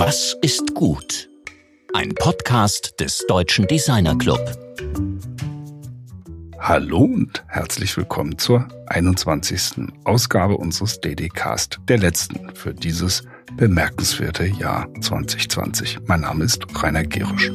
Was ist gut? Ein Podcast des Deutschen Designer Club. Hallo und herzlich willkommen zur 21. Ausgabe unseres DD-Cast, der letzten für dieses bemerkenswerte Jahr 2020. Mein Name ist Rainer Gerisch.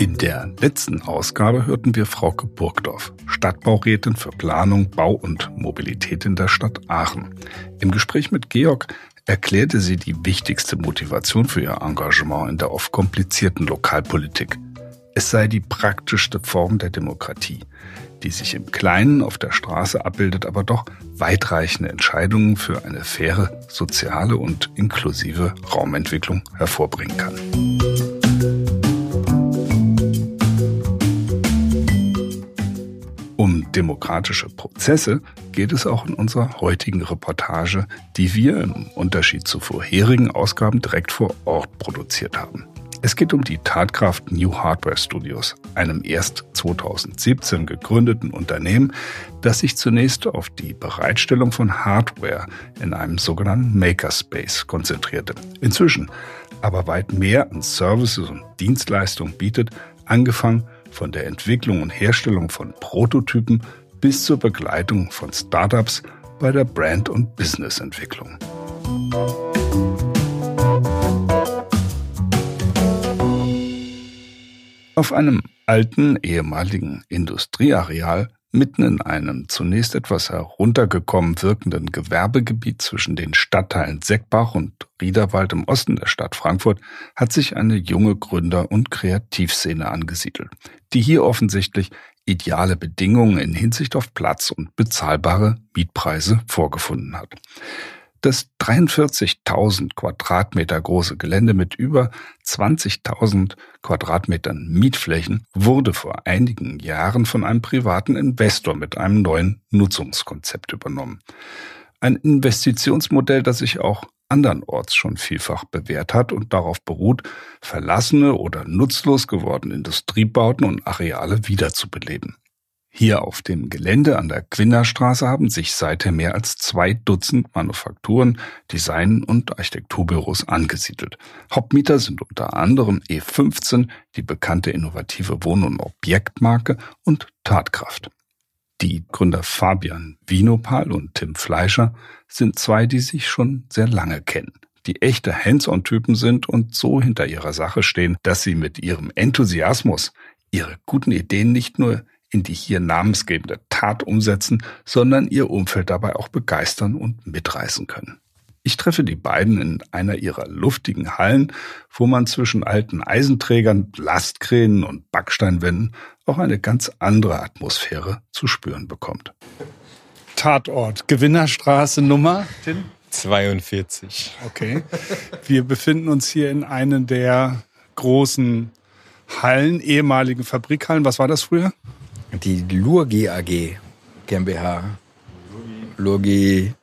In der letzten Ausgabe hörten wir Frauke Burgdorf, Stadtbaurätin für Planung, Bau und Mobilität in der Stadt Aachen. Im Gespräch mit Georg erklärte sie die wichtigste Motivation für ihr Engagement in der oft komplizierten Lokalpolitik. Es sei die praktischste Form der Demokratie, die sich im Kleinen auf der Straße abbildet, aber doch weitreichende Entscheidungen für eine faire, soziale und inklusive Raumentwicklung hervorbringen kann. Um demokratische Prozesse geht es auch in unserer heutigen Reportage, die wir im Unterschied zu vorherigen Ausgaben direkt vor Ort produziert haben. Es geht um die Tatkraft New Hardware Studios, einem erst 2017 gegründeten Unternehmen, das sich zunächst auf die Bereitstellung von Hardware in einem sogenannten Makerspace konzentrierte. Inzwischen aber weit mehr an Services und Dienstleistungen bietet, angefangen von der Entwicklung und Herstellung von Prototypen bis zur Begleitung von Startups bei der Brand- und Businessentwicklung. Auf einem alten, ehemaligen Industrieareal, mitten in einem zunächst etwas heruntergekommen wirkenden Gewerbegebiet zwischen den Stadtteilen Seckbach und Riederwald im Osten der Stadt Frankfurt, hat sich eine junge Gründer- und Kreativszene angesiedelt, die hier offensichtlich ideale Bedingungen in Hinsicht auf Platz und bezahlbare Mietpreise vorgefunden hat. Das 43.000 Quadratmeter große Gelände mit über 20.000 Quadratmetern Mietflächen wurde vor einigen Jahren von einem privaten Investor mit einem neuen Nutzungskonzept übernommen. Ein Investitionsmodell, das sich auch andernorts schon vielfach bewährt hat und darauf beruht, verlassene oder nutzlos gewordene Industriebauten und Areale wiederzubeleben. Hier auf dem Gelände an der Gwinnerstraße haben sich seither mehr als 2 Dutzend Manufakturen, Design- und Architekturbüros angesiedelt. Hauptmieter sind unter anderem E15, die bekannte innovative Wohn- und Objektmarke, und Tatkraft. Die Gründer Fabian Wienopal und Tim Fleischer sind zwei, die sich schon sehr lange kennen, die echte Hands-on-Typen sind und so hinter ihrer Sache stehen, dass sie mit ihrem Enthusiasmus ihre guten Ideen nicht nur in die hier namensgebende Tat umsetzen, sondern ihr Umfeld dabei auch begeistern und mitreißen können. Ich treffe die beiden in einer ihrer luftigen Hallen, wo man zwischen alten Eisenträgern, Lastkränen und Backsteinwänden auch eine ganz andere Atmosphäre zu spüren bekommt. Tatort, Gewinnerstraße Nummer, Tim? 42. Okay. Wir befinden uns hier in einem der großen Hallen, ehemaligen Fabrikhallen. Was war das früher? Die Lurgi AG GmbH. Lurgi.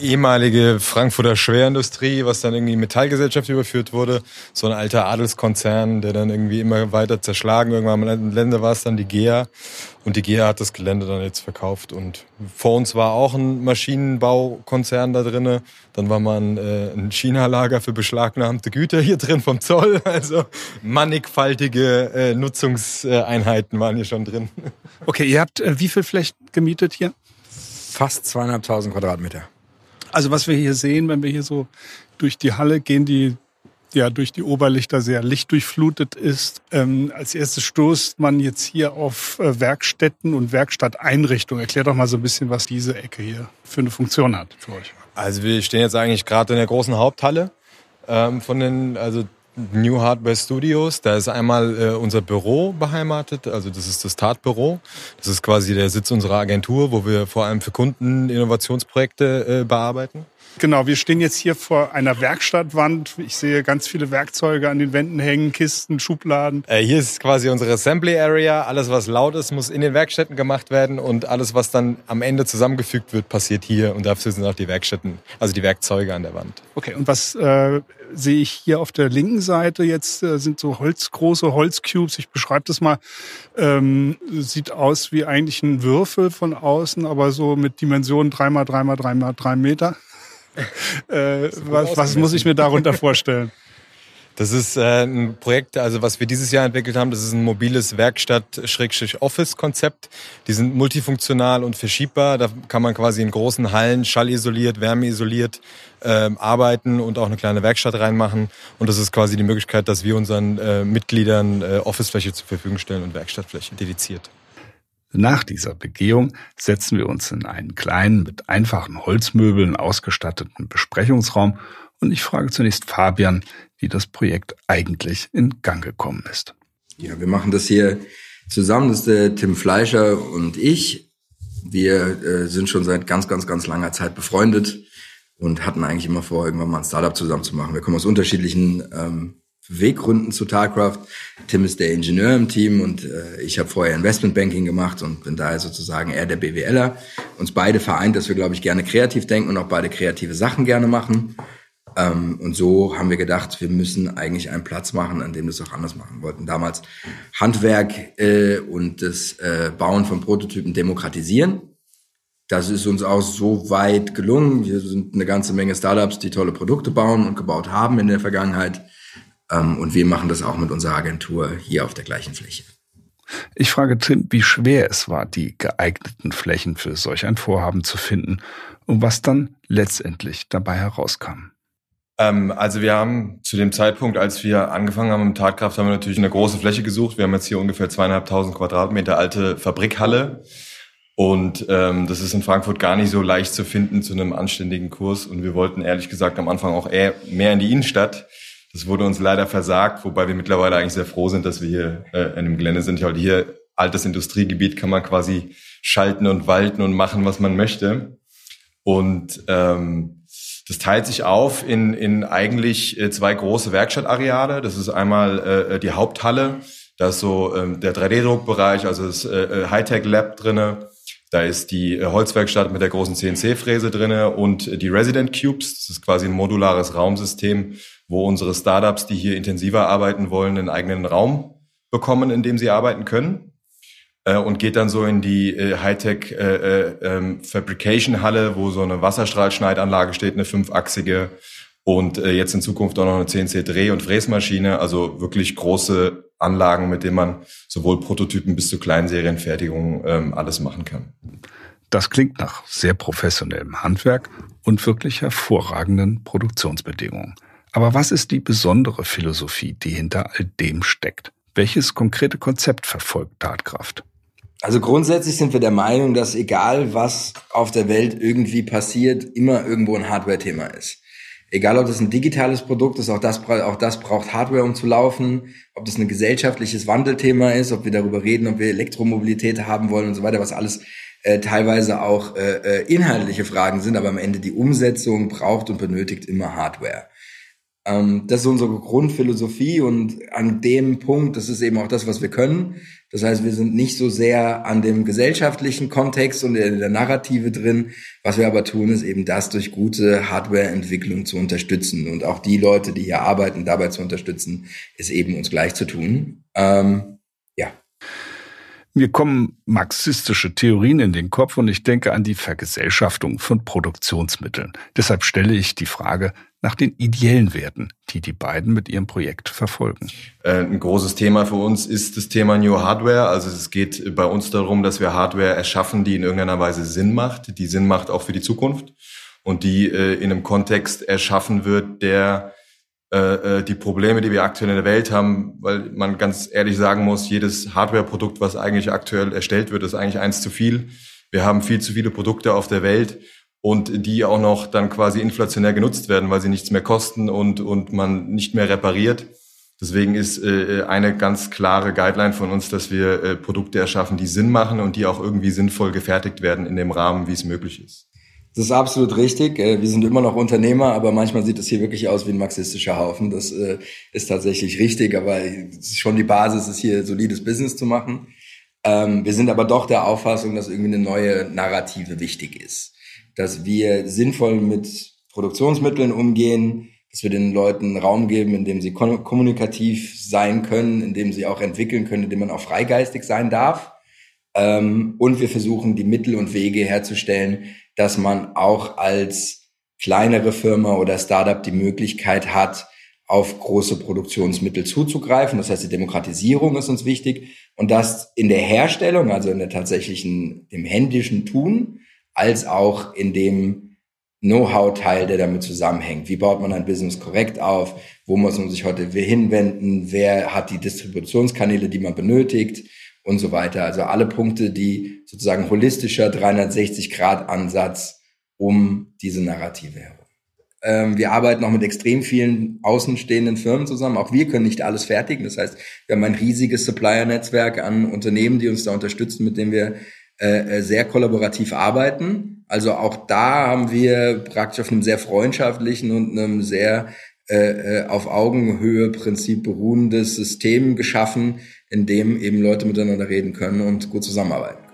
Ehemalige Frankfurter Schwerindustrie, was dann irgendwie in Metallgesellschaft überführt wurde. So ein alter Adelskonzern, der dann irgendwie immer weiter zerschlagen. Irgendwann im Gelände war es dann die GEA. Und die GEA hat das Gelände dann jetzt verkauft. Und vor uns war auch ein Maschinenbaukonzern da drin. Dann war mal ein China-Lager für beschlagnahmte Güter hier drin vom Zoll. Also mannigfaltige Nutzungseinheiten waren hier schon drin. Okay, ihr habt wie viel Flächen gemietet hier? Fast 2.500 Quadratmeter. Also was wir hier sehen, wenn wir hier so durch die Halle gehen, die ja durch die Oberlichter sehr lichtdurchflutet ist. Als erstes stoßt man jetzt hier auf Werkstätten und Werkstatteinrichtungen. Erklär doch mal so ein bisschen, was diese Ecke hier für eine Funktion hat für euch. Also wir stehen jetzt eigentlich gerade in der großen Haupthalle von den New Hardware Studios. Da ist einmal unser Büro beheimatet, also das ist das Tatbüro. Das ist quasi der Sitz unserer Agentur, wo wir vor allem für Kunden Innovationsprojekte bearbeiten. Genau, wir stehen jetzt hier vor einer Werkstattwand. Ich sehe ganz viele Werkzeuge an den Wänden hängen, Kisten, Schubladen. Hier ist quasi unsere Assembly Area. Alles, was laut ist, muss in den Werkstätten gemacht werden. Und alles, was dann am Ende zusammengefügt wird, passiert hier. Und dafür sind auch die Werkstätten, also die Werkzeuge an der Wand. Okay, und was sehe ich hier auf der linken Seite jetzt? Sind so große Holzcubes. Ich beschreibe das mal. Sieht aus wie eigentlich ein Würfel von außen, aber so mit Dimensionen 3x3x3x3 Meter. Was muss ich mir darunter vorstellen? Das ist ein Projekt, also was wir dieses Jahr entwickelt haben. Das ist ein mobiles Werkstatt-Office-Konzept. Die sind multifunktional und verschiebbar. Da kann man quasi in großen Hallen schallisoliert, wärmeisoliert arbeiten und auch eine kleine Werkstatt reinmachen. Und das ist quasi die Möglichkeit, dass wir unseren Mitgliedern Officefläche zur Verfügung stellen und Werkstattfläche dediziert. Nach dieser Begehung setzen wir uns in einen kleinen, mit einfachen Holzmöbeln ausgestatteten Besprechungsraum und ich frage zunächst Fabian, wie das Projekt eigentlich in Gang gekommen ist. Ja, wir machen das hier zusammen, das ist der Tim Fleischer und ich. Wir sind schon seit ganz langer Zeit befreundet und hatten eigentlich immer vor, irgendwann mal ein Startup zusammen zu machen. Wir kommen aus unterschiedlichen Weggründen zu Tatkraft. Tim ist der Ingenieur im Team und ich habe vorher Investmentbanking gemacht und bin daher sozusagen eher der BWLer. Uns beide vereint, dass wir, glaube ich, gerne kreativ denken und auch beide kreative Sachen gerne machen. Und so haben wir gedacht, wir müssen eigentlich einen Platz machen, an dem wir es auch anders machen wollten. Damals Handwerk und das Bauen von Prototypen demokratisieren. Das ist uns auch so weit gelungen. Hier sind eine ganze Menge Startups, die tolle Produkte bauen und gebaut haben in der Vergangenheit. Und wir machen das auch mit unserer Agentur hier auf der gleichen Fläche. Ich frage Tim, wie schwer es war, die geeigneten Flächen für solch ein Vorhaben zu finden und was dann letztendlich dabei herauskam. Also wir haben zu dem Zeitpunkt, als wir angefangen haben mit Tatkraft, haben wir natürlich eine große Fläche gesucht. Wir haben jetzt hier ungefähr 2.500 Quadratmeter alte Fabrikhalle. Und das ist in Frankfurt gar nicht so leicht zu finden zu einem anständigen Kurs. Und wir wollten ehrlich gesagt am Anfang auch eher mehr in die Innenstadt. Das wurde uns leider versagt, wobei wir mittlerweile eigentlich sehr froh sind, dass wir hier in einem Gelände sind. Heute hier, altes Industriegebiet, kann man quasi schalten und walten und machen, was man möchte. Und das teilt sich auf in eigentlich zwei große Werkstattareale. Das ist einmal die Haupthalle, da ist so der 3D-Druckbereich, also das Hightech-Lab drinne. Da ist die Holzwerkstatt mit der großen CNC-Fräse drinne und die Resident Cubes. Das ist quasi ein modulares Raumsystem, wo unsere Startups, die hier intensiver arbeiten wollen, einen eigenen Raum bekommen, in dem sie arbeiten können. Und geht dann so in die Hightech Fabrication Halle, wo so eine Wasserstrahlschneidanlage steht, eine fünfachsige. Und jetzt in Zukunft auch noch eine CNC-Dreh- und Fräsmaschine. Also wirklich große Anlagen, mit denen man sowohl Prototypen bis zu Kleinserienfertigung alles machen kann. Das klingt nach sehr professionellem Handwerk und wirklich hervorragenden Produktionsbedingungen. Aber was ist die besondere Philosophie, die hinter all dem steckt? Welches konkrete Konzept verfolgt Tatkraft? Also grundsätzlich sind wir der Meinung, dass egal was auf der Welt irgendwie passiert, immer irgendwo ein Hardware-Thema ist. Egal, ob das ein digitales Produkt ist, auch das braucht Hardware, um zu laufen. Ob das ein gesellschaftliches Wandelthema ist, ob wir darüber reden, ob wir Elektromobilität haben wollen und so weiter, was alles teilweise auch inhaltliche Fragen sind. Aber am Ende die Umsetzung braucht und benötigt immer Hardware. Das ist unsere Grundphilosophie und an dem Punkt, das ist eben auch das, was wir können. Das heißt, wir sind nicht so sehr an dem gesellschaftlichen Kontext und in der Narrative drin. Was wir aber tun, ist eben das durch gute Hardwareentwicklung zu unterstützen und auch die Leute, die hier arbeiten, dabei zu unterstützen, ist eben uns gleich zu tun. Mir kommen marxistische Theorien in den Kopf und ich denke an die Vergesellschaftung von Produktionsmitteln. Deshalb stelle ich die Frage nach den ideellen Werten, die die beiden mit ihrem Projekt verfolgen. Ein großes Thema für uns ist das Thema New Hardware. Also es geht bei uns darum, dass wir Hardware erschaffen, die in irgendeiner Weise Sinn macht, die Sinn macht auch für die Zukunft und die in einem Kontext erschaffen wird, der die Probleme, die wir aktuell in der Welt haben, weil man ganz ehrlich sagen muss, jedes Hardware-Produkt, was eigentlich aktuell erstellt wird, ist eigentlich eins zu viel. Wir haben viel zu viele Produkte auf der Welt und die auch noch dann quasi inflationär genutzt werden, weil sie nichts mehr kosten und man nicht mehr repariert. Deswegen ist eine ganz klare Guideline von uns, dass wir Produkte erschaffen, die Sinn machen und die auch irgendwie sinnvoll gefertigt werden in dem Rahmen, wie es möglich ist. Das ist absolut richtig. Wir sind immer noch Unternehmer, aber manchmal sieht es hier wirklich aus wie ein marxistischer Haufen. Das ist tatsächlich richtig, aber schon die Basis ist hier, solides Business zu machen. Wir sind aber doch der Auffassung, dass irgendwie eine neue Narrative wichtig ist. Dass wir sinnvoll mit Produktionsmitteln umgehen, dass wir den Leuten Raum geben, in dem sie kommunikativ sein können, in dem sie auch entwickeln können, in dem man auch freigeistig sein darf. Und wir versuchen, die Mittel und Wege herzustellen, dass man auch als kleinere Firma oder Startup die Möglichkeit hat, auf große Produktionsmittel zuzugreifen. Das heißt, die Demokratisierung ist uns wichtig. Und das in der Herstellung, also in der tatsächlichen, im händischen Tun, als auch in dem Know-how-Teil, der damit zusammenhängt. Wie baut man ein Business korrekt auf? Wo muss man sich heute hinwenden? Wer hat die Distributionskanäle, die man benötigt? Und so weiter. Also alle Punkte, die sozusagen holistischer 360-Grad-Ansatz um diese Narrative herum. Wir arbeiten auch mit extrem vielen außenstehenden Firmen zusammen. Auch wir können nicht alles fertigen. Das heißt, wir haben ein riesiges Supplier-Netzwerk an Unternehmen, die uns da unterstützen, mit denen wir sehr kollaborativ arbeiten. Also auch da haben wir praktisch auf einem sehr freundschaftlichen und einem sehr auf Augenhöhe Prinzip beruhendes System geschaffen, in dem eben Leute miteinander reden können und gut zusammenarbeiten können.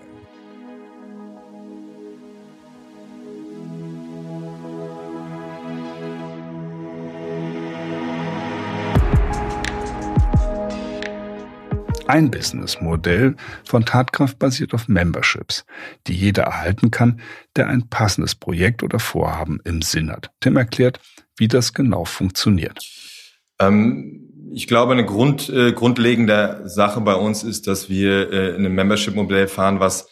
Ein Businessmodell von Tatkraft basiert auf Memberships, die jeder erhalten kann, der ein passendes Projekt oder Vorhaben im Sinn hat. Tim erklärt, wie das genau funktioniert. Ich glaube, eine grundlegende Sache bei uns ist, dass wir ein Membership-Modell fahren, was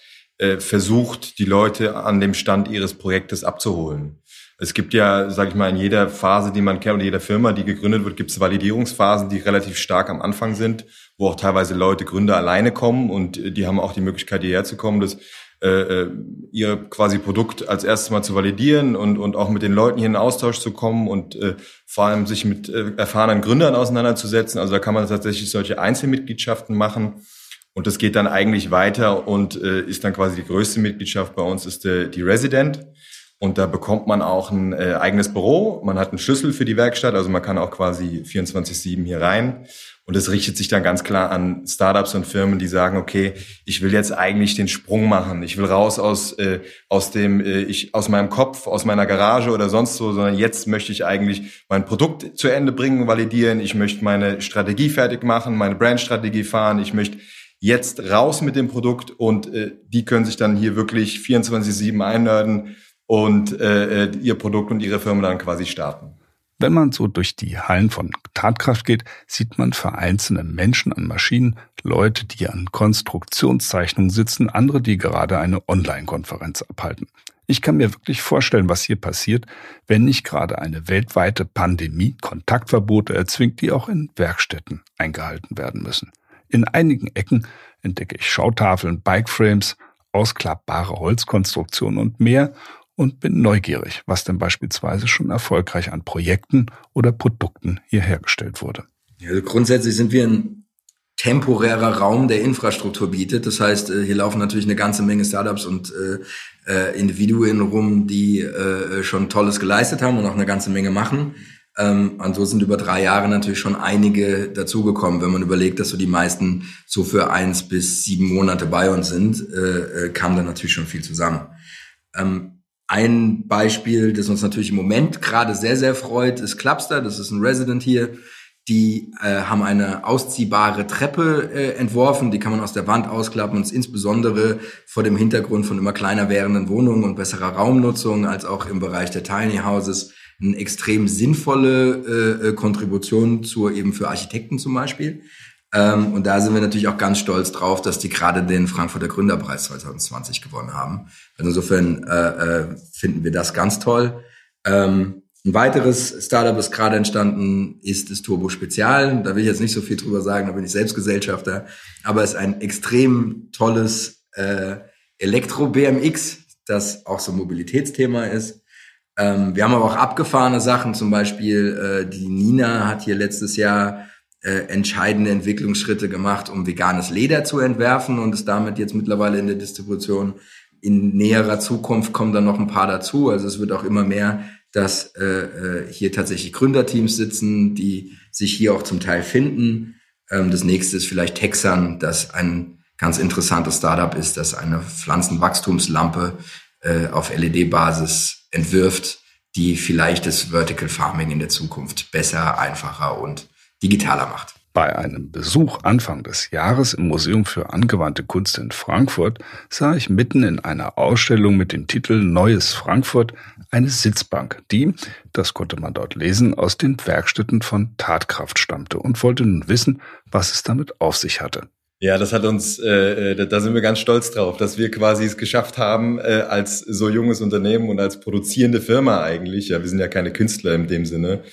versucht, die Leute an dem Stand ihres Projektes abzuholen. Es gibt ja, sage ich mal, in jeder Phase, die man kennt, oder jeder Firma, die gegründet wird, gibt es Validierungsphasen, die relativ stark am Anfang sind, wo auch teilweise Leute, Gründer alleine kommen und die haben auch die Möglichkeit, hierher zu kommen, das ihr quasi Produkt als erstes mal zu validieren und auch mit den Leuten hier in Austausch zu kommen und vor allem sich mit erfahrenen Gründern auseinanderzusetzen. Also da kann man tatsächlich solche Einzelmitgliedschaften machen und das geht dann eigentlich weiter und ist dann quasi die größte Mitgliedschaft bei uns, ist die Resident. Und da bekommt man auch ein eigenes Büro, man hat einen Schlüssel für die Werkstatt, also man kann auch quasi 24/7 hier rein. Und das richtet sich dann ganz klar an Startups und Firmen, die sagen, okay, ich will jetzt eigentlich den Sprung machen. Ich will raus aus meinem Kopf, aus meiner Garage oder sonst so, sondern jetzt möchte ich eigentlich mein Produkt zu Ende bringen, validieren. Ich möchte meine Strategie fertig machen, meine Brandstrategie fahren. Ich möchte jetzt raus mit dem Produkt und die können sich dann hier wirklich 24/7 einladen und ihr Produkt und ihre Firma dann quasi starten. Wenn man so durch die Hallen von Tatkraft geht, sieht man vereinzelte Menschen an Maschinen, Leute, die an Konstruktionszeichnungen sitzen, andere, die gerade eine Online-Konferenz abhalten. Ich kann mir wirklich vorstellen, was hier passiert, wenn nicht gerade eine weltweite Pandemie Kontaktverbote erzwingt, die auch in Werkstätten eingehalten werden müssen. In einigen Ecken entdecke ich Schautafeln, Bikeframes, ausklappbare Holzkonstruktionen und mehr und bin neugierig, was denn beispielsweise schon erfolgreich an Projekten oder Produkten hier hergestellt wurde. Also grundsätzlich sind wir ein temporärer Raum, der Infrastruktur bietet. Das heißt, hier laufen natürlich eine ganze Menge Startups und Individuen rum, die schon Tolles geleistet haben und auch eine ganze Menge machen. Und so sind über 3 Jahre natürlich schon einige dazugekommen. Wenn man überlegt, dass so die meisten so für 1 bis 7 Monate bei uns sind, kam da natürlich schon viel zusammen. Ein Beispiel, das uns natürlich im Moment gerade sehr, sehr freut, ist Klapster. Das ist ein Resident hier. Die haben eine ausziehbare Treppe entworfen. Die kann man aus der Wand ausklappen und ist insbesondere vor dem Hintergrund von immer kleiner werdenden Wohnungen und besserer Raumnutzung als auch im Bereich der Tiny Houses eine extrem sinnvolle Kontribution eben für Architekten zum Beispiel. Und da sind wir natürlich auch ganz stolz drauf, dass die gerade den Frankfurter Gründerpreis 2020 gewonnen haben. Also insofern finden wir das ganz toll. Ein weiteres Startup, das gerade entstanden ist, ist Turbo Spezial. Da will ich jetzt nicht so viel drüber sagen, da bin ich selbst Gesellschafter. Aber es ist ein extrem tolles Elektro-BMX, das auch so ein Mobilitätsthema ist. Wir haben aber auch abgefahrene Sachen, zum Beispiel die Nina hat hier letztes Jahr entscheidende Entwicklungsschritte gemacht, um veganes Leder zu entwerfen und ist damit jetzt mittlerweile in der Distribution in näherer Zukunft kommen dann noch ein paar dazu. Also es wird auch immer mehr, dass hier tatsächlich Gründerteams sitzen, die sich hier auch zum Teil finden. Das nächste ist vielleicht Hexan, das ein ganz interessantes Startup ist, das eine Pflanzenwachstumslampe auf LED-Basis entwirft, die vielleicht das Vertical Farming in der Zukunft besser, einfacher und digitaler macht. Bei einem Besuch Anfang des Jahres im Museum für angewandte Kunst in Frankfurt sah ich mitten in einer Ausstellung mit dem Titel Neues Frankfurt eine Sitzbank, die, das konnte man dort lesen, aus den Werkstätten von Tatkraft stammte und wollte nun wissen, was es damit auf sich hatte. Ja, das hat uns, da sind wir ganz stolz drauf, dass wir quasi es geschafft haben, als so junges Unternehmen und als produzierende Firma eigentlich, ja, wir sind ja keine Künstler in dem Sinne,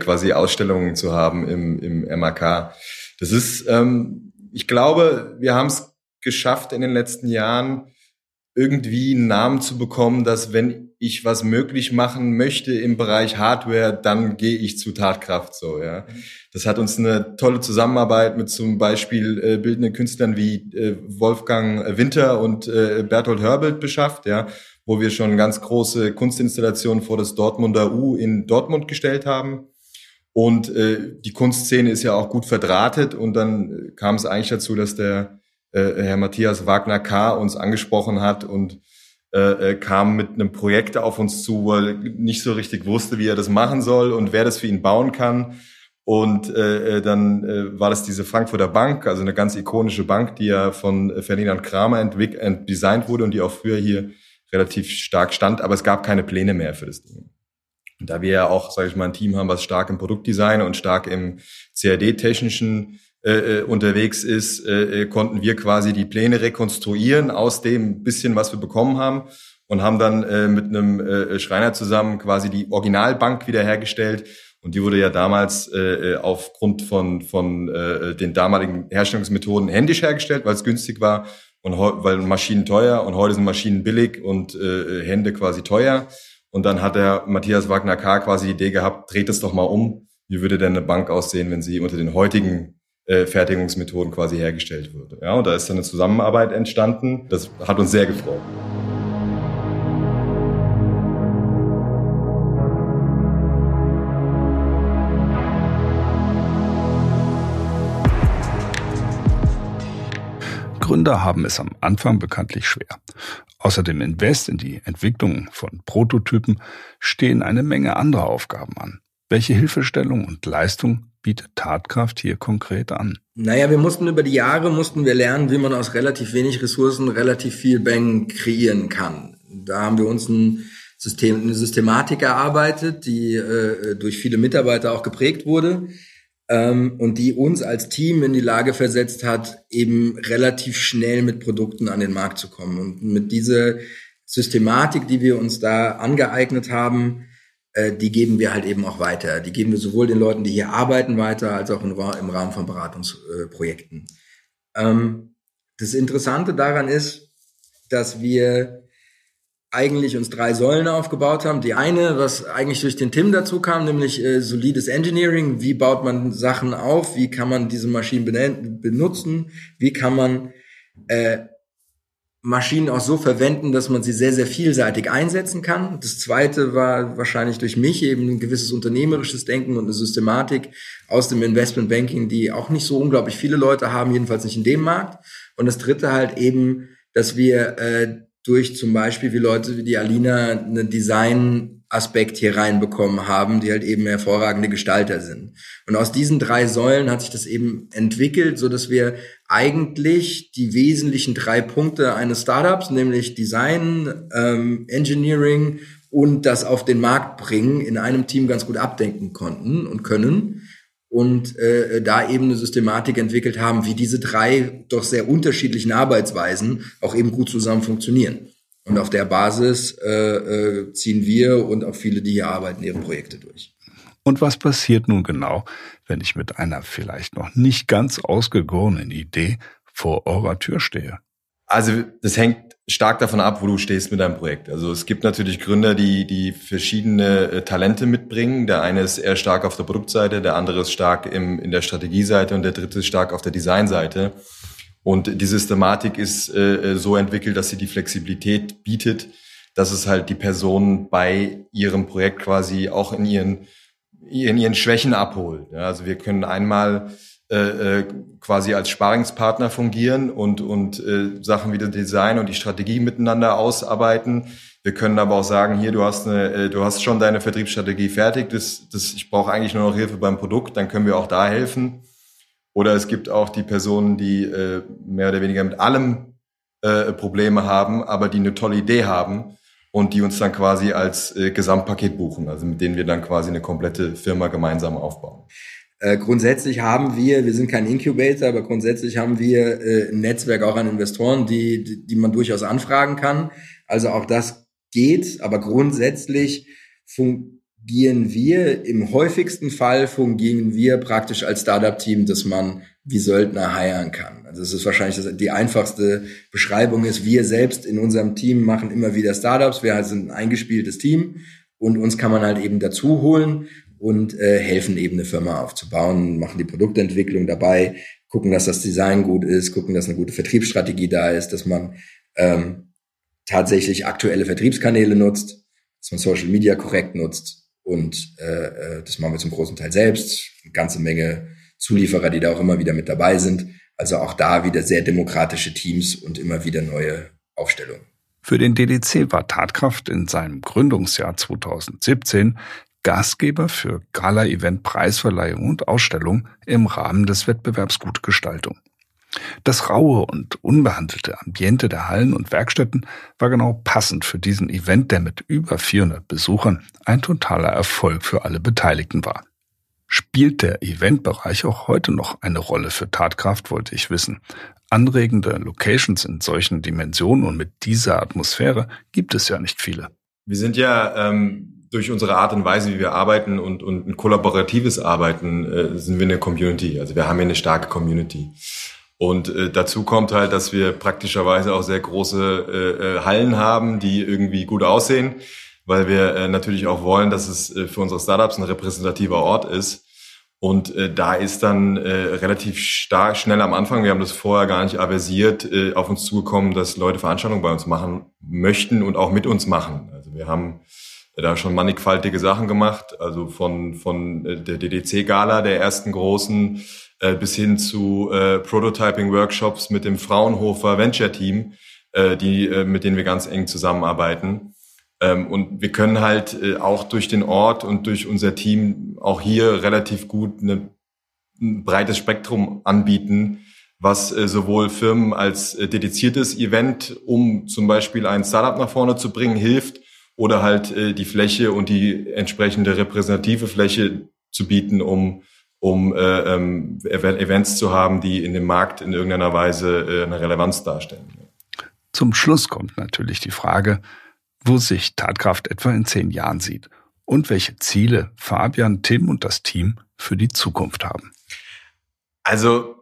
quasi Ausstellungen zu haben im MAK. Das ist, ich glaube, wir haben es geschafft in den letzten Jahren, irgendwie einen Namen zu bekommen, dass wenn ich was möglich machen möchte im Bereich Hardware, dann gehe ich zu Tatkraft so. Ja, das hat uns eine tolle Zusammenarbeit mit zum Beispiel bildenden Künstlern wie Wolfgang Winter und Berthold Hörbelt beschafft, ja, wo wir schon ganz große Kunstinstallationen vor das Dortmunder U in Dortmund gestellt haben. Und die Kunstszene ist ja auch gut verdrahtet und dann kam es eigentlich dazu, dass der Herr Matthias Wagner K. uns angesprochen hat und kam mit einem Projekt auf uns zu, wo er nicht so richtig wusste, wie er das machen soll und wer das für ihn bauen kann. Und dann war das diese Frankfurter Bank, also eine ganz ikonische Bank, die ja von Ferdinand Kramer designt wurde und die auch früher hier relativ stark stand. Aber es gab keine Pläne mehr für das Ding. Und da wir ja auch, sage ich mal, ein Team haben, was stark im Produktdesign und stark im CAD-technischen unterwegs ist, konnten wir quasi die Pläne rekonstruieren aus dem bisschen, was wir bekommen haben und haben dann mit einem Schreiner zusammen quasi die Originalbank wiederhergestellt und die wurde ja damals aufgrund von den damaligen Herstellungsmethoden händisch hergestellt, weil es günstig war und weil Maschinen teuer und heute sind Maschinen billig und Hände quasi teuer und dann hat der Matthias Wagner K. quasi die Idee gehabt, dreht es doch mal um, wie würde denn eine Bank aussehen, wenn sie unter den heutigen Fertigungsmethoden quasi hergestellt wurde. Ja, und da ist dann eine Zusammenarbeit entstanden. Das hat uns sehr gefreut. Gründer haben es am Anfang bekanntlich schwer. Außer dem Invest in die Entwicklung von Prototypen stehen eine Menge anderer Aufgaben an. Welche Hilfestellung und Leistung bietet Tatkraft hier konkret an? Naja, über die Jahre mussten wir lernen, wie man aus relativ wenig Ressourcen relativ viel Bang kreieren kann. Da haben wir uns eine Systematik erarbeitet, die durch viele Mitarbeiter auch geprägt wurde und die uns als Team in die Lage versetzt hat, eben relativ schnell mit Produkten an den Markt zu kommen. Und mit dieser Systematik, die wir uns da angeeignet haben, die geben wir halt eben auch weiter. Die geben wir sowohl den Leuten, die hier arbeiten, weiter, als auch im Rahmen von Beratungsprojekten. Das Interessante daran ist, dass wir eigentlich uns 3 Säulen aufgebaut haben. Die eine, was eigentlich durch den Tim dazu kam, nämlich solides Engineering. Wie baut man Sachen auf? Wie kann man diese Maschinen benutzen? Wie kann man Maschinen auch so verwenden, dass man sie sehr, sehr vielseitig einsetzen kann. Das zweite war wahrscheinlich durch mich eben ein gewisses unternehmerisches Denken und eine Systematik aus dem Investmentbanking, die auch nicht so unglaublich viele Leute haben, jedenfalls nicht in dem Markt. Und das dritte halt eben, dass wir durch zum Beispiel wie Leute wie die Alina einen Design-Aspekt hier reinbekommen haben, die halt eben hervorragende Gestalter sind. Und aus diesen 3 Säulen hat sich das eben entwickelt, so dass wir eigentlich die wesentlichen 3 Punkte eines Startups, nämlich Design, Engineering und das auf den Markt bringen, in einem Team ganz gut abdenken konnten und können und da eben eine Systematik entwickelt haben, wie diese 3 doch sehr unterschiedlichen Arbeitsweisen auch eben gut zusammen funktionieren. Und auf der Basis ziehen wir und auch viele, die hier arbeiten, ihre Projekte durch. Und was passiert nun genau, wenn ich mit einer vielleicht noch nicht ganz ausgegorenen Idee vor eurer Tür stehe? Also das hängt stark davon ab, wo du stehst mit deinem Projekt. Also es gibt natürlich Gründer, die verschiedene Talente mitbringen. Der eine ist eher stark auf der Produktseite, der andere ist stark in der Strategieseite und der dritte ist stark auf der Designseite. Und die Systematik ist so entwickelt, dass sie die Flexibilität bietet, dass es halt die Personen bei ihrem Projekt quasi auch in ihren Schwächen abholt. Ja, also wir können einmal quasi als Sparringspartner fungieren und Sachen wie das Design und die Strategie miteinander ausarbeiten. Wir können aber auch sagen, hier, du hast schon deine Vertriebsstrategie fertig, ich brauche eigentlich nur noch Hilfe beim Produkt, dann können wir auch da helfen. Oder es gibt auch die Personen, die mehr oder weniger mit allem Probleme haben, aber die eine tolle Idee haben und die uns dann quasi als Gesamtpaket buchen, also mit denen wir dann quasi eine komplette Firma gemeinsam aufbauen. Grundsätzlich haben wir sind kein Incubator, aber grundsätzlich haben wir ein Netzwerk auch an Investoren, die man durchaus anfragen kann. Also auch das geht, aber grundsätzlich fungieren wir praktisch als Startup-Team, das man wie Söldner heiern kann. Also es ist wahrscheinlich die einfachste Beschreibung ist, wir selbst in unserem Team machen immer wieder Startups, wir sind ein eingespieltes Team und uns kann man halt eben dazu holen und helfen eben eine Firma aufzubauen, machen die Produktentwicklung dabei, gucken, dass das Design gut ist, gucken, dass eine gute Vertriebsstrategie da ist, dass man tatsächlich aktuelle Vertriebskanäle nutzt, dass man Social Media korrekt nutzt und das machen wir zum großen Teil selbst. Eine ganze Menge Zulieferer, die da auch immer wieder mit dabei sind. Also auch da wieder sehr demokratische Teams und immer wieder neue Aufstellungen. Für den DDC war Tatkraft in seinem Gründungsjahr 2017 Gastgeber für Gala-Event, Preisverleihung und Ausstellung im Rahmen des Wettbewerbs Gute Gestaltung. Das raue und unbehandelte Ambiente der Hallen und Werkstätten war genau passend für diesen Event, der mit über 400 Besuchern ein totaler Erfolg für alle Beteiligten war. Spielt der Eventbereich auch heute noch eine Rolle für Tatkraft, wollte ich wissen. Anregende Locations in solchen Dimensionen und mit dieser Atmosphäre gibt es ja nicht viele. Wir sind ja durch unsere Art und Weise, wie wir arbeiten und ein kollaboratives Arbeiten, sind wir eine Community. Also wir haben hier eine starke Community. Und dazu kommt halt, dass wir praktischerweise auch sehr große Hallen haben, die irgendwie gut aussehen, weil wir natürlich auch wollen, dass es für unsere Startups ein repräsentativer Ort ist. Und da ist dann relativ stark schnell am Anfang, wir haben das vorher gar nicht avisiert, auf uns zugekommen, dass Leute Veranstaltungen bei uns machen möchten und auch mit uns machen. Also wir haben da schon mannigfaltige Sachen gemacht, also von der DDC-Gala, der ersten großen, bis hin zu Prototyping-Workshops mit dem Fraunhofer Venture-Team, mit denen wir ganz eng zusammenarbeiten. Und wir können halt auch durch den Ort und durch unser Team auch hier relativ gut ein breites Spektrum anbieten, was sowohl Firmen als dediziertes Event, um zum Beispiel ein Startup nach vorne zu bringen, hilft, oder halt die Fläche und die entsprechende repräsentative Fläche zu bieten, um Events zu haben, die in dem Markt in irgendeiner Weise eine Relevanz darstellen. Zum Schluss kommt natürlich die Frage, wo sich Tatkraft etwa in 10 Jahren sieht und welche Ziele Fabian, Tim und das Team für die Zukunft haben. Also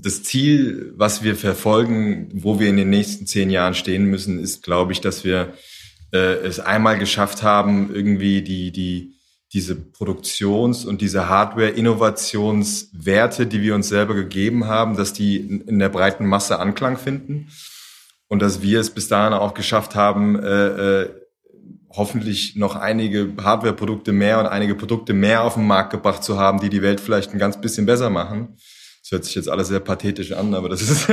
das Ziel, was wir verfolgen, wo wir in den nächsten 10 Jahren stehen müssen, ist, glaube ich, dass wir es einmal geschafft haben, irgendwie diese Produktions- und diese Hardware-Innovationswerte, die wir uns selber gegeben haben, dass die in der breiten Masse Anklang finden und dass wir es bis dahin auch geschafft haben, hoffentlich noch einige Hardware-Produkte mehr und einige Produkte mehr auf den Markt gebracht zu haben, die die Welt vielleicht ein ganz bisschen besser machen. Das hört sich jetzt alles sehr pathetisch an, aber das ist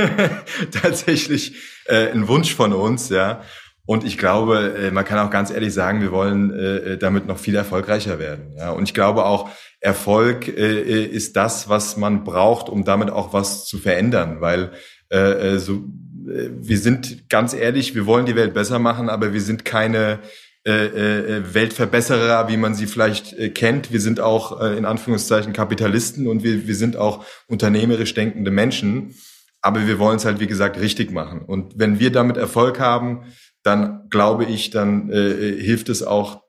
tatsächlich ein Wunsch von uns, ja. Und ich glaube, man kann auch ganz ehrlich sagen, wir wollen damit noch viel erfolgreicher werden. Ja, und ich glaube auch, Erfolg ist das, was man braucht, um damit auch was zu verändern. Weil wir sind ganz ehrlich, wir wollen die Welt besser machen, aber wir sind keine Weltverbesserer, wie man sie vielleicht kennt. Wir sind auch in Anführungszeichen Kapitalisten und wir sind auch unternehmerisch denkende Menschen. Aber wir wollen es halt, wie gesagt, richtig machen. Und wenn wir damit Erfolg haben, dann glaube ich, dann hilft es auch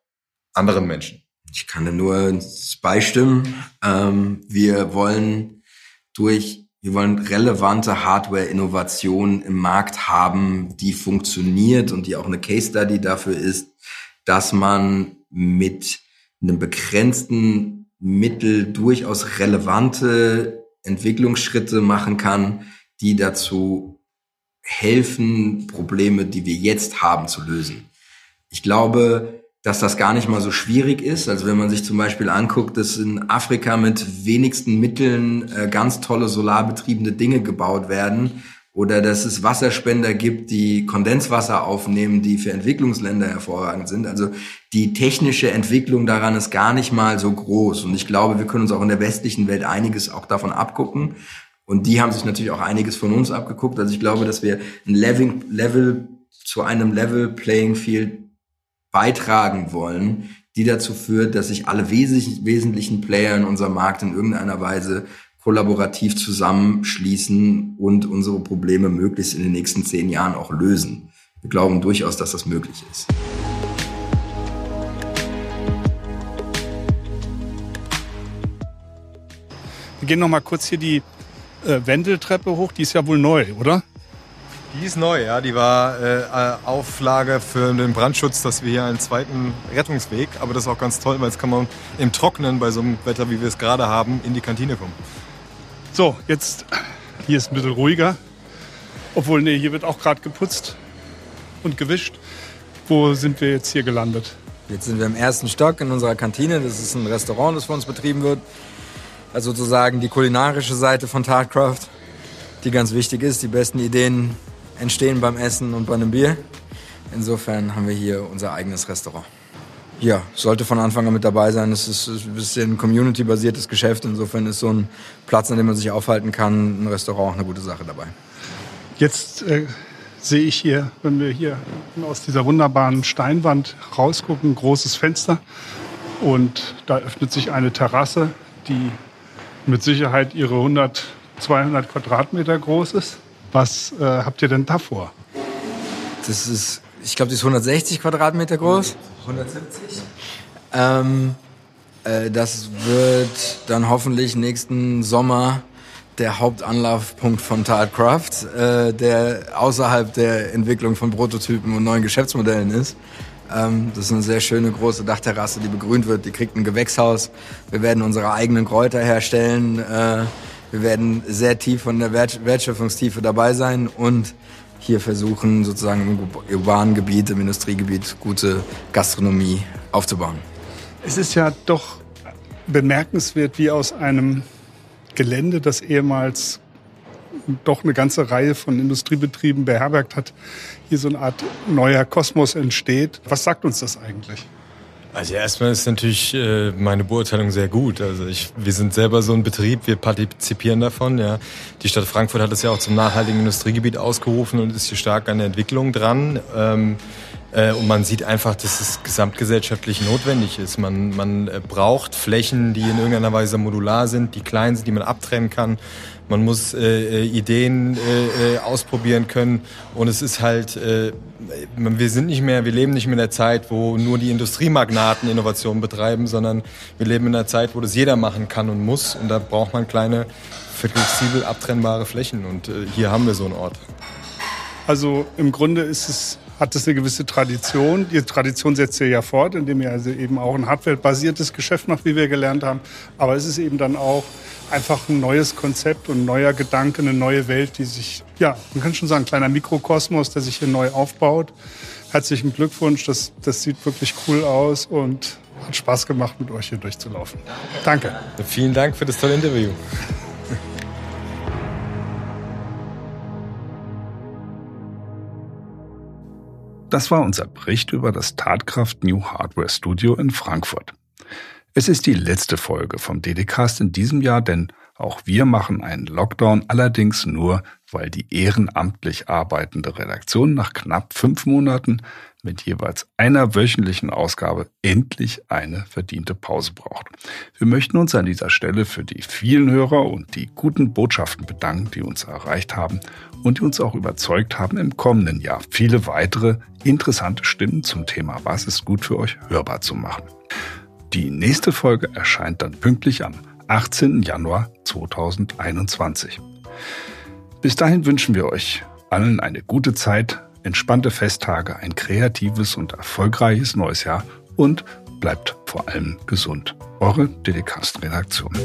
anderen Menschen. Ich kann da nur beistimmen. Wir wollen relevante Hardware-Innovationen im Markt haben, die funktioniert und die auch eine Case-Study dafür ist, dass man mit einem begrenzten Mittel durchaus relevante Entwicklungsschritte machen kann, die dazu helfen, Probleme, die wir jetzt haben, zu lösen. Ich glaube, dass das gar nicht mal so schwierig ist. Also wenn man sich zum Beispiel anguckt, dass in Afrika mit wenigsten Mitteln ganz tolle solarbetriebene Dinge gebaut werden oder dass es Wasserspender gibt, die Kondenswasser aufnehmen, die für Entwicklungsländer hervorragend sind. Also die technische Entwicklung daran ist gar nicht mal so groß. Und ich glaube, wir können uns auch in der westlichen Welt einiges auch davon abgucken. Und die haben sich natürlich auch einiges von uns abgeguckt. Also ich glaube, dass wir ein Level zu einem Level Playing Field beitragen wollen, die dazu führt, dass sich alle wesentlichen Player in unserem Markt in irgendeiner Weise kollaborativ zusammenschließen und unsere Probleme möglichst in den nächsten 10 Jahren auch lösen. Wir glauben durchaus, dass das möglich ist. Wir gehen noch mal kurz hier die Wendeltreppe hoch. Die ist ja wohl neu, oder? Die ist neu, ja. Die war Auflage für den Brandschutz, dass wir hier einen zweiten Rettungsweg, aber das ist auch ganz toll, weil jetzt kann man im Trocknen bei so einem Wetter, wie wir es gerade haben, in die Kantine kommen. So, jetzt, hier ist ein bisschen ruhiger, obwohl, nee, hier wird auch gerade geputzt und gewischt. Wo sind wir jetzt hier gelandet? Jetzt sind wir im ersten Stock in unserer Kantine. Das ist ein Restaurant, das von uns betrieben wird. Also sozusagen die kulinarische Seite von Tatkraft, die ganz wichtig ist. Die besten Ideen entstehen beim Essen und bei einem Bier. Insofern haben wir hier unser eigenes Restaurant. Ja, sollte von Anfang an mit dabei sein. Es ist ein bisschen community-basiertes Geschäft. Insofern ist so ein Platz, an dem man sich aufhalten kann, ein Restaurant auch eine gute Sache dabei. Jetzt sehe ich hier, wenn wir hier aus dieser wunderbaren Steinwand rausgucken, ein großes Fenster. Und da öffnet sich eine Terrasse, die mit Sicherheit ihre 100, 200 Quadratmeter groß ist. Was habt ihr denn da vor? Das ist, ich glaube, die ist 160 Quadratmeter groß. 170. Das wird dann hoffentlich nächsten Sommer der Hauptanlaufpunkt von Tatkraft, der außerhalb der Entwicklung von Prototypen und neuen Geschäftsmodellen ist. Das ist eine sehr schöne große Dachterrasse, die begrünt wird. Die kriegt ein Gewächshaus. Wir werden unsere eigenen Kräuter herstellen. Wir werden sehr tief von der Wertschöpfungstiefe dabei sein und hier versuchen, sozusagen im urbanen Gebiet, im Industriegebiet, gute Gastronomie aufzubauen. Es ist ja doch bemerkenswert, wie aus einem Gelände, das ehemals doch eine ganze Reihe von Industriebetrieben beherbergt hat, hier so eine Art neuer Kosmos entsteht. Was sagt uns das eigentlich? Also erstmal ist natürlich meine Beurteilung sehr gut. Also wir sind selber so ein Betrieb, wir partizipieren davon. Ja. Die Stadt Frankfurt hat es ja auch zum nachhaltigen Industriegebiet ausgerufen und ist hier stark an der Entwicklung dran. Und man sieht einfach, dass es gesamtgesellschaftlich notwendig ist. Man braucht Flächen, die in irgendeiner Weise modular sind, die klein sind, die man abtrennen kann. Man muss Ideen ausprobieren können. Und es ist halt, wir leben nicht mehr in der Zeit, wo nur die Industriemagnaten Innovationen betreiben, sondern wir leben in einer Zeit, wo das jeder machen kann und muss. Und da braucht man kleine, flexibel abtrennbare Flächen. Und hier haben wir so einen Ort. Also im Grunde hat es eine gewisse Tradition. Die Tradition setzt ihr ja fort, indem ihr also eben auch ein hardwarebasiertes Geschäft macht, wie wir gelernt haben. Aber es ist eben dann auch einfach ein neues Konzept und ein neuer Gedanke, eine neue Welt, die sich, ja, man kann schon sagen, ein kleiner Mikrokosmos, der sich hier neu aufbaut. Herzlichen Glückwunsch, das sieht wirklich cool aus und hat Spaß gemacht, mit euch hier durchzulaufen. Danke. Vielen Dank für das tolle Interview. Das war unser Bericht über das Tatkraft New Hardware Studio in Frankfurt. Es ist die letzte Folge vom DD-Cast in diesem Jahr, denn auch wir machen einen Lockdown, allerdings nur, weil die ehrenamtlich arbeitende Redaktion nach knapp 5 Monaten mit jeweils einer wöchentlichen Ausgabe endlich eine verdiente Pause braucht. Wir möchten uns an dieser Stelle für die vielen Hörer und die guten Botschaften bedanken, die uns erreicht haben und die uns auch überzeugt haben, im kommenden Jahr viele weitere interessante Stimmen zum Thema Was ist gut für euch hörbar zu machen. Die nächste Folge erscheint dann pünktlich am 18. Januar 2021. Bis dahin wünschen wir euch allen eine gute Zeit, entspannte Festtage, ein kreatives und erfolgreiches neues Jahr und bleibt vor allem gesund. Eure DD-Cast-Redaktion.